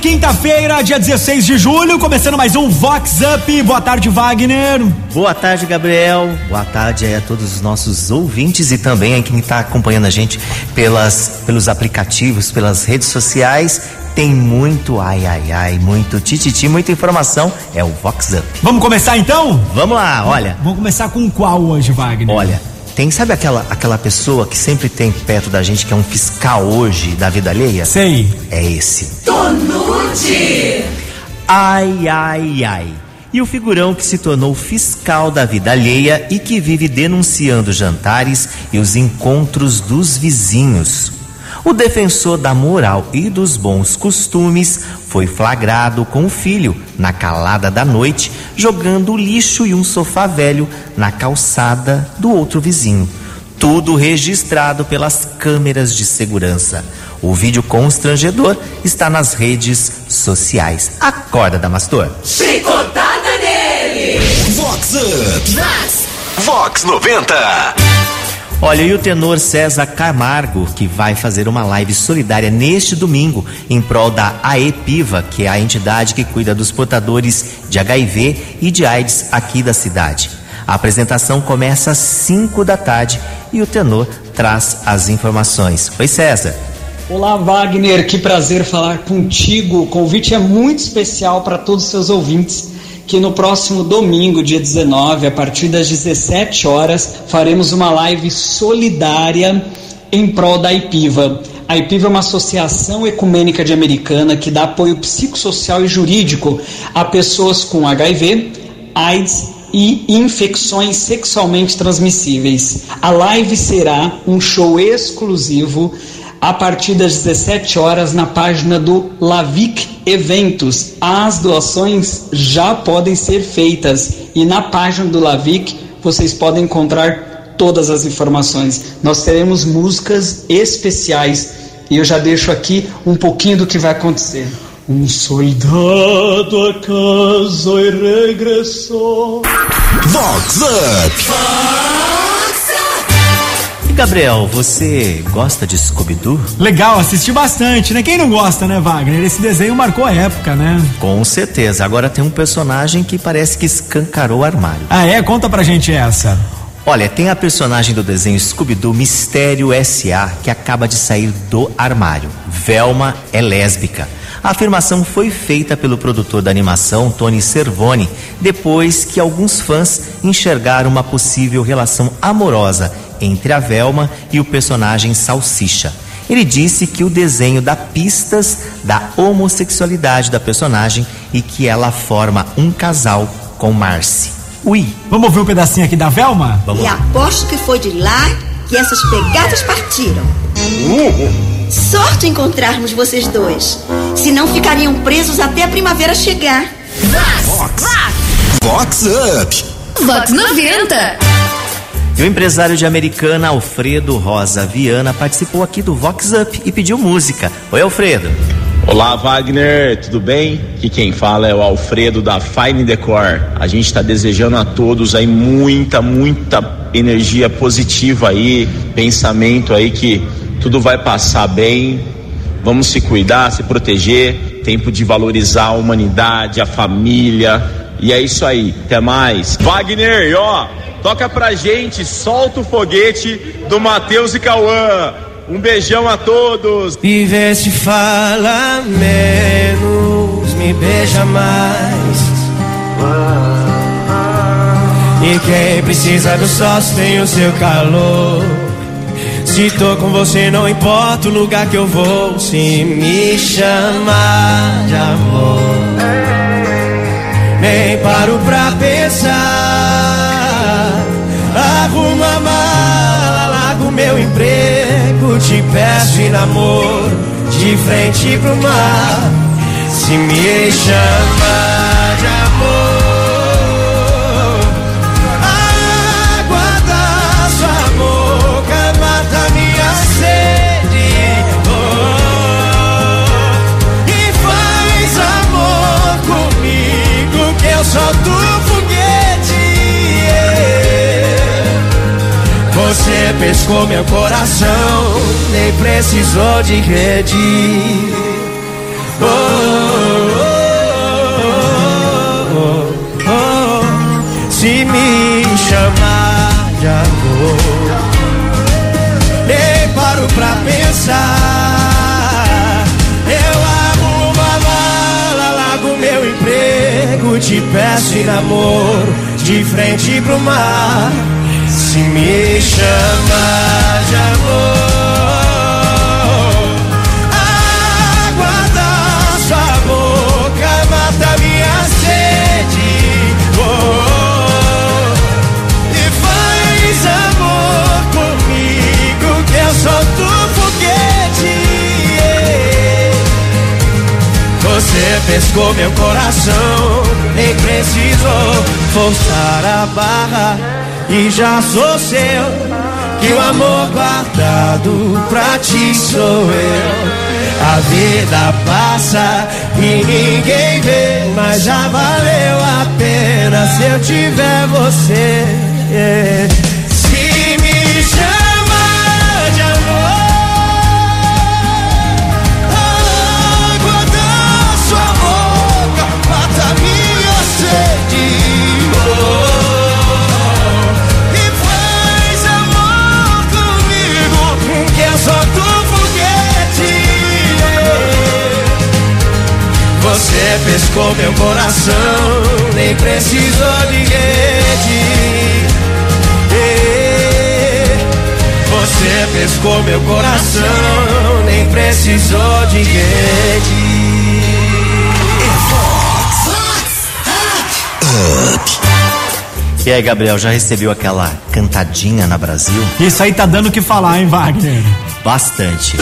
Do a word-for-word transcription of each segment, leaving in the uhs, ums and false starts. quinta-feira, dia dezesseis de julho, começando mais um Vox Up. Boa tarde, Wagner. Boa tarde, Gabriel. Boa tarde aí a todos os nossos ouvintes e também a quem está acompanhando a gente pelas, pelos aplicativos, pelas redes sociais. Tem muito ai, ai, ai, muito tititi, muita informação. É o Vox Up. Vamos começar então? Vamos lá, olha. Vamos começar com qual hoje, Wagner? Olha, tem, sabe aquela, aquela pessoa que sempre tem perto da gente, que é um fiscal hoje da vida alheia? Sei. É esse. Tonucci! Ai, ai, ai. E o figurão que se tornou fiscal da vida alheia e que vive denunciando jantares e os encontros dos vizinhos. O defensor da moral e dos bons costumes foi flagrado com o filho, na calada da noite, jogando lixo e um sofá velho na calçada do outro vizinho. Tudo registrado pelas câmeras de segurança. O vídeo constrangedor está nas redes sociais. Acorda, Damastor! Chicotada nele! Vox Up! Vox noventa! Olha, e o tenor César Camargo, que vai fazer uma live solidária neste domingo em prol da AEPIVA, que é a entidade que cuida dos portadores de H I V e de AIDS aqui da cidade. A apresentação começa às cinco da tarde e o tenor traz as informações. Oi, César. Olá, Wagner, que prazer falar contigo. O convite é muito especial para todos os seus ouvintes, que no próximo domingo, dia dezenove, a partir das dezessete horas, faremos uma live solidária em prol da AEPIVA. A AEPIVA é uma associação ecumênica de Americana que dá apoio psicossocial e jurídico a pessoas com H I V, AIDS e infecções sexualmente transmissíveis. A live será um show exclusivo a partir das dezessete horas na página do Lavic Eventos. As doações já podem ser feitas e na página do Lavic vocês podem encontrar todas as informações. Nós teremos músicas especiais e eu já deixo aqui um pouquinho do que vai acontecer. Um soldado a casa e regressou. Vox Up! Gabriel, você gosta de Scooby-Doo? Legal, assisti bastante, né? Quem não gosta, né, Wagner? Esse desenho marcou a época, né? Com certeza. Agora tem um personagem que parece que escancarou o armário. Ah, é? Conta pra gente essa. Olha, tem a personagem do desenho Scooby-Doo Mistério S A que acaba de sair do armário. Velma é lésbica. A afirmação foi feita pelo produtor da animação, Tony Cervoni, depois que alguns fãs enxergaram uma possível relação amorosa entre a Velma e o personagem Salsicha. Ele disse que o desenho dá pistas da homossexualidade da personagem e que ela forma um casal com Marci. Ui! Vamos ouvir um pedacinho aqui da Velma? Vamos. E aposto que foi de lá que essas pegadas partiram. Uhum. Sorte encontrarmos vocês dois, senão ficariam presos até a primavera chegar. Vox, Vox Up, Vox noventa. E o empresário de Americana, Alfredo Rosa Viana, participou aqui do Vox Up e pediu música. Oi, Alfredo. Olá, Wagner, tudo bem? Aqui quem fala é o Alfredo da Fine Decor. A gente está desejando a todos aí muita, muita energia positiva aí, pensamento aí que tudo vai passar bem, vamos se cuidar, se proteger, tempo de valorizar a humanidade, a família, e é isso aí, até mais. Wagner, ó, toca pra gente, solta o foguete do Matheus e Cauã, um beijão a todos. Viveste, fala menos, me beija mais, e quem precisa do sócio o seu calor. Se tô com você não importa o lugar que eu vou. Se me chamar de amor, nem paro pra pensar. Arrumo a mala, largo meu emprego, te peço em namoro, de frente pro mar. Se me chamar de amor, solta o foguete, yeah. Você pescou meu coração, nem precisou de rede, oh. me chamar de amor. Nem paro pra pensar. Eu abro uma mala, largo meu emprego, te peço em namoro, de frente pro mar. Se me chamar de amor, água da sua boca mata minha sede, oh, oh, oh. E faz amor comigo que eu solto foguete, yeah. Você pescou meu coração, nem precisou forçar a barra, e já sou seu, que o amor guardado pra ti sou eu. A vida passa e ninguém vê, mas já valeu a pena se eu tiver você, yeah. Se me chama de amor, água da sua boca mata minha sede. Você pescou meu coração, nem precisou de rede. Você pescou meu coração, nem precisou de rede. E aí, Gabriel, já recebeu aquela cantadinha na Brasil? Isso aí tá dando o que falar, hein, Wagner? Bastante.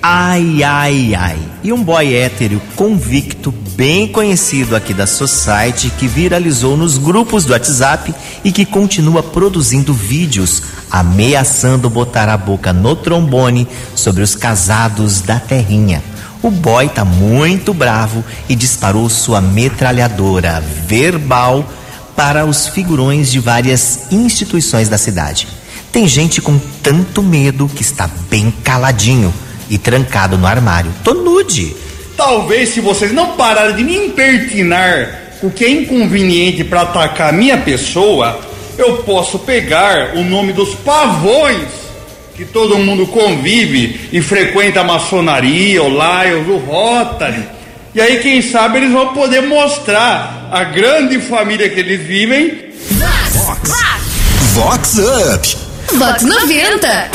Ai, ai, ai. E um boy hétero convicto, bem conhecido aqui da Society, que viralizou nos grupos do WhatsApp e que continua produzindo vídeos ameaçando botar a boca no trombone sobre os casados da terrinha. O boy tá muito bravo e disparou sua metralhadora verbal para os figurões de várias instituições da cidade. Tem gente com tanto medo que está bem caladinho e trancado no armário. Tô nude. Talvez se vocês não pararem de me impertinar com o que é inconveniente para atacar a minha pessoa, eu posso pegar o nome dos pavões que todo mundo convive e frequenta a maçonaria, o Lions, o Rotary. E aí, quem sabe, eles vão poder mostrar a grande família que eles vivem. Vox, Vox, Vox Up, Vox noventa.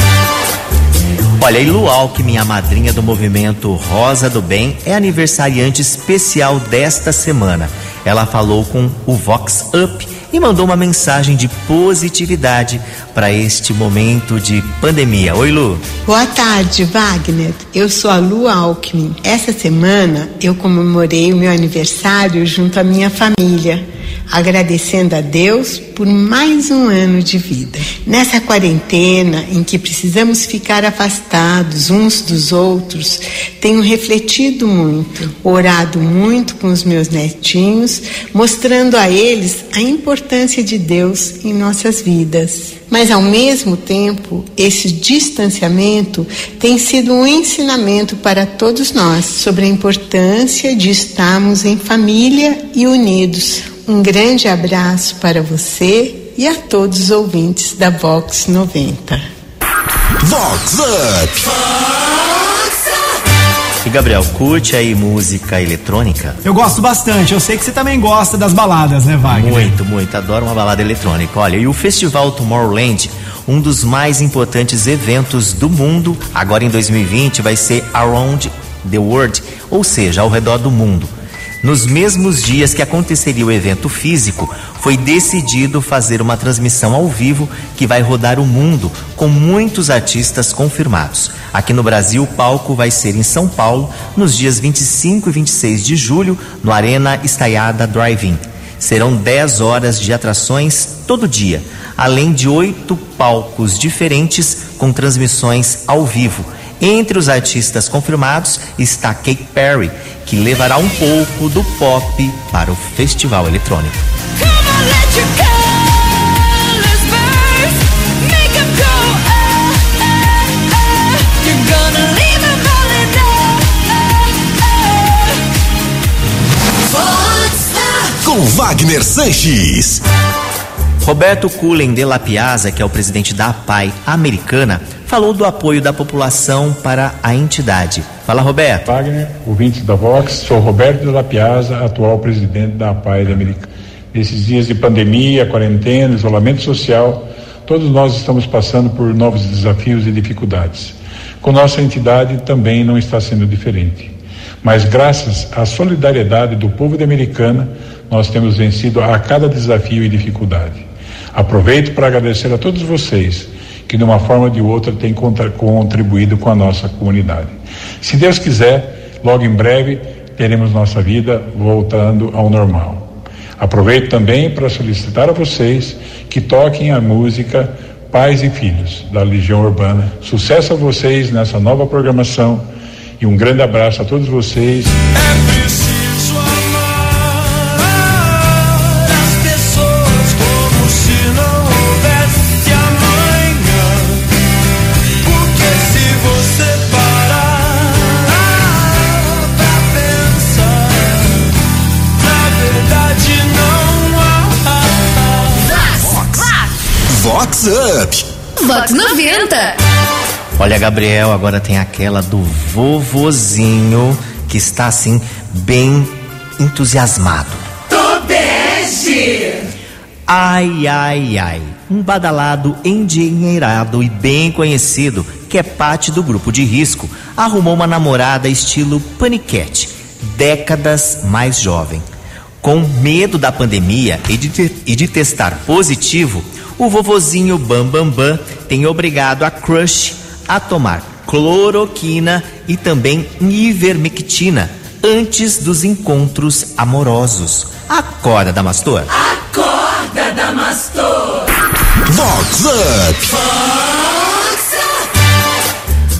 Olha, e Lu Alckmin, a madrinha do movimento Rosa do Bem, é aniversariante especial desta semana. Ela falou com o Vox Up e mandou uma mensagem de positividade para este momento de pandemia. Oi, Lu. Boa tarde, Wagner. Eu sou a Lu Alckmin. Essa semana eu comemorei o meu aniversário junto à minha família, agradecendo a Deus por mais um ano de vida. Nessa quarentena em que precisamos ficar afastados uns dos outros, tenho refletido muito, orado muito com os meus netinhos, mostrando a eles a importância de Deus em nossas vidas. Mas, ao mesmo tempo, esse distanciamento tem sido um ensinamento para todos nós sobre a importância de estarmos em família e unidos. Um grande abraço para você e a todos os ouvintes da Vox noventa. Vox Up! E, Gabriel, curte aí música eletrônica? Eu gosto bastante, eu sei que você também gosta das baladas, né, Wagner? Muito, muito, adoro uma balada eletrônica. Olha, e o Festival Tomorrowland, um dos mais importantes eventos do mundo, agora em dois mil e vinte, vai ser Around the World, ou seja, ao redor do mundo. Nos mesmos dias que aconteceria o evento físico, foi decidido fazer uma transmissão ao vivo que vai rodar o mundo, com muitos artistas confirmados. Aqui no Brasil, o palco vai ser em São Paulo, nos dias vinte e cinco e vinte e seis de julho, no Arena Estaiada Drive-In. Serão dez horas de atrações todo dia, além de oito palcos diferentes com transmissões ao vivo. Entre os artistas confirmados está Katy Perry, que levará um pouco do pop para o festival eletrônico. Com Wagner Sanches. Roberto Cullen de La Piazza, que é o presidente da APAI Americana, falou do apoio da população para a entidade. Fala, Roberto. Wagner, ouvinte da Vox, sou Roberto de La Piazza, atual presidente da APAI Americana. Nesses dias de pandemia, quarentena, isolamento social, todos nós estamos passando por novos desafios e dificuldades. Com nossa entidade também não está sendo diferente. Mas graças à solidariedade do povo de Americana, nós temos vencido a cada desafio e dificuldade. Aproveito para agradecer a todos vocês que de uma forma ou de outra têm contribuído com a nossa comunidade. Se Deus quiser, logo em breve teremos nossa vida voltando ao normal. Aproveito também para solicitar a vocês que toquem a música Pais e Filhos, da Legião Urbana. Sucesso a vocês nessa nova programação e um grande abraço a todos vocês. É preciso amar as pessoas como se não houvesse amanhã, porque se você parar pra pensar, na verdade não há. Vox, Vox Up, Vox noventa. Olha, Gabriel, agora tem aquela do vovozinho que está, assim, bem entusiasmado. Tobege! Ai, ai, ai. Um badalado endinheirado e bem conhecido, que é parte do grupo de risco, arrumou uma namorada estilo paniquete, décadas mais jovem. Com medo da pandemia e de, te- e de testar positivo, o vovozinho Bam Bam Bam tem obrigado a crush a tomar cloroquina e também ivermectina antes dos encontros amorosos. Acorda, Damastor! Acorda, Damastor! Vox Up! Vox Up!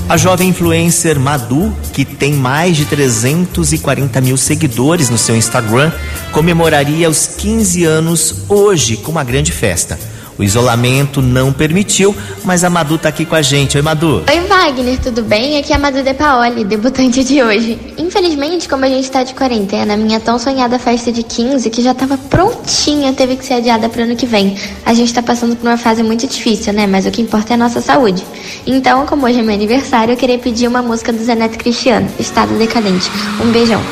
A jovem influencer Madu, que tem mais de trezentos e quarenta mil seguidores no seu Instagram, comemoraria os quinze anos hoje com uma grande festa. O isolamento não permitiu, mas a Madu tá aqui com a gente. Oi, Madu. Oi, Wagner, tudo bem? Aqui é a Madu De Paoli, debutante de hoje. Infelizmente, como a gente tá de quarentena, a minha tão sonhada festa de quinze, que já tava prontinha, teve que ser adiada pro ano que vem. A gente tá passando por uma fase muito difícil, né? Mas o que importa é a nossa saúde. Então, como hoje é meu aniversário, eu queria pedir uma música do Zé Neto e Cristiano, Estado Decadente. Um beijão.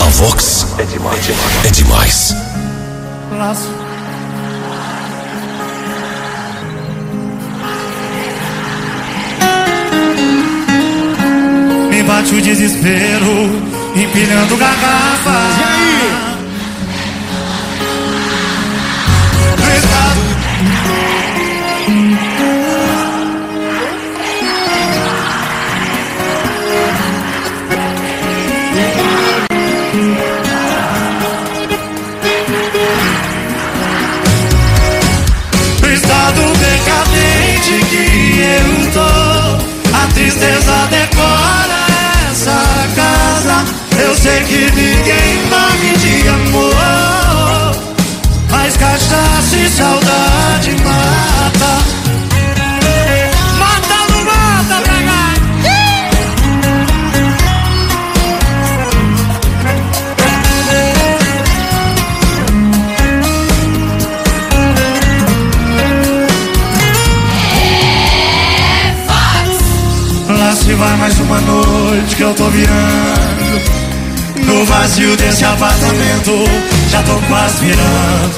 A Vox é demais. É demais. Laço. Me bate o desespero, empilhando garrafas. E aí? No estado. Tristeza decora essa casa. Eu sei que ninguém morre de amor, mas cachaça e saudade mata. Mata ou não mata, se vai mais uma noite que eu tô virando no vazio desse apartamento. Já tô quase virando.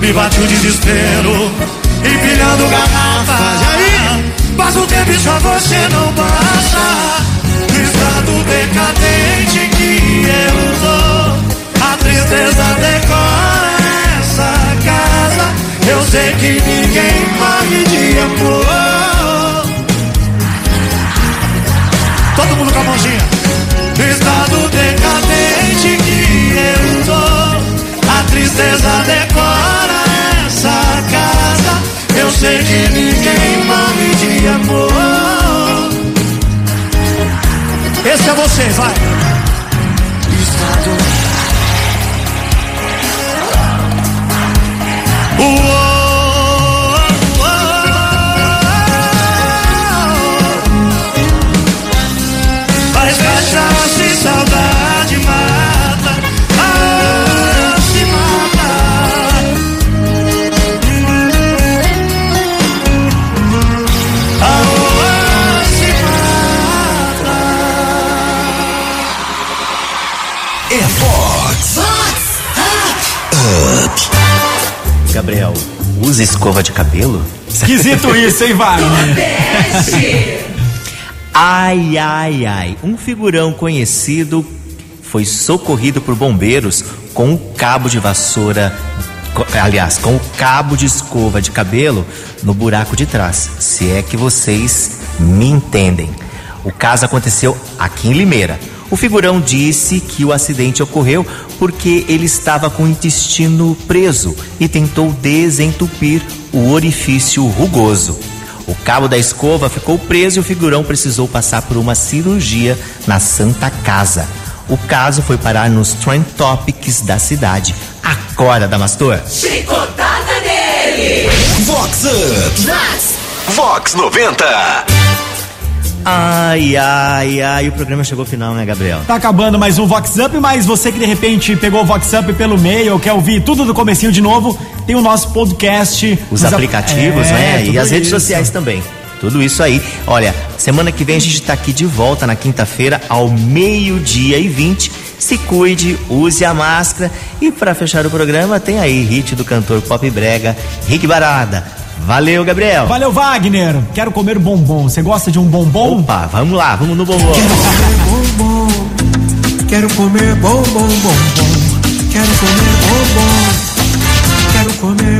Me bate o desespero, empilhando garrafas. E aí? Passa o tempo e só você não passa. No estado decadente que eu tô, a tristeza decora essa casa. Eu sei que ninguém morre de amor. Todo mundo com a mãozinha. No estado decadente que eu tô, a tristeza decora essa casa. Eu sei que ninguém morre de amor. Esse é você, vai. Estado. Uou. Cachaça e saudade mais. Up. Gabriel, usa escova de cabelo? Esquisito isso, hein, Wagner? Ai, ai, ai. Um figurão conhecido foi socorrido por bombeiros com o cabo de vassoura... Aliás, com o cabo de escova de cabelo no buraco de trás. Se é que vocês me entendem. O caso aconteceu aqui em Limeira. O figurão disse que o acidente ocorreu porque ele estava com o intestino preso e tentou desentupir o orifício rugoso. O cabo da escova ficou preso e o figurão precisou passar por uma cirurgia na Santa Casa. O caso foi parar nos Trend Topics da cidade. Agora, Damastor! Chicotada nele! Vox Up! Vox! Vox noventa! Ai, ai, ai, o programa chegou ao final, né, Gabriel? Tá acabando mais um Vox Up, mas você que de repente pegou o Vox Up pelo meio ou quer ouvir tudo do comecinho de novo, tem o nosso podcast. Os aplicativos, a... é, né? E as isso. redes sociais também. Tudo isso aí. Olha, semana que vem a gente tá aqui de volta na quinta-feira ao meio-dia e vinte. Se cuide, use a máscara. E pra fechar o programa tem aí hit do cantor pop brega Rick Barada. Valeu, Gabriel. Valeu, Wagner. Quero comer bombom. Você gosta de um bombom? Opa, vamos lá, vamos no bombom. Quero comer bombom. Quero comer bombom, bombom. Quero comer bombom. Quero comer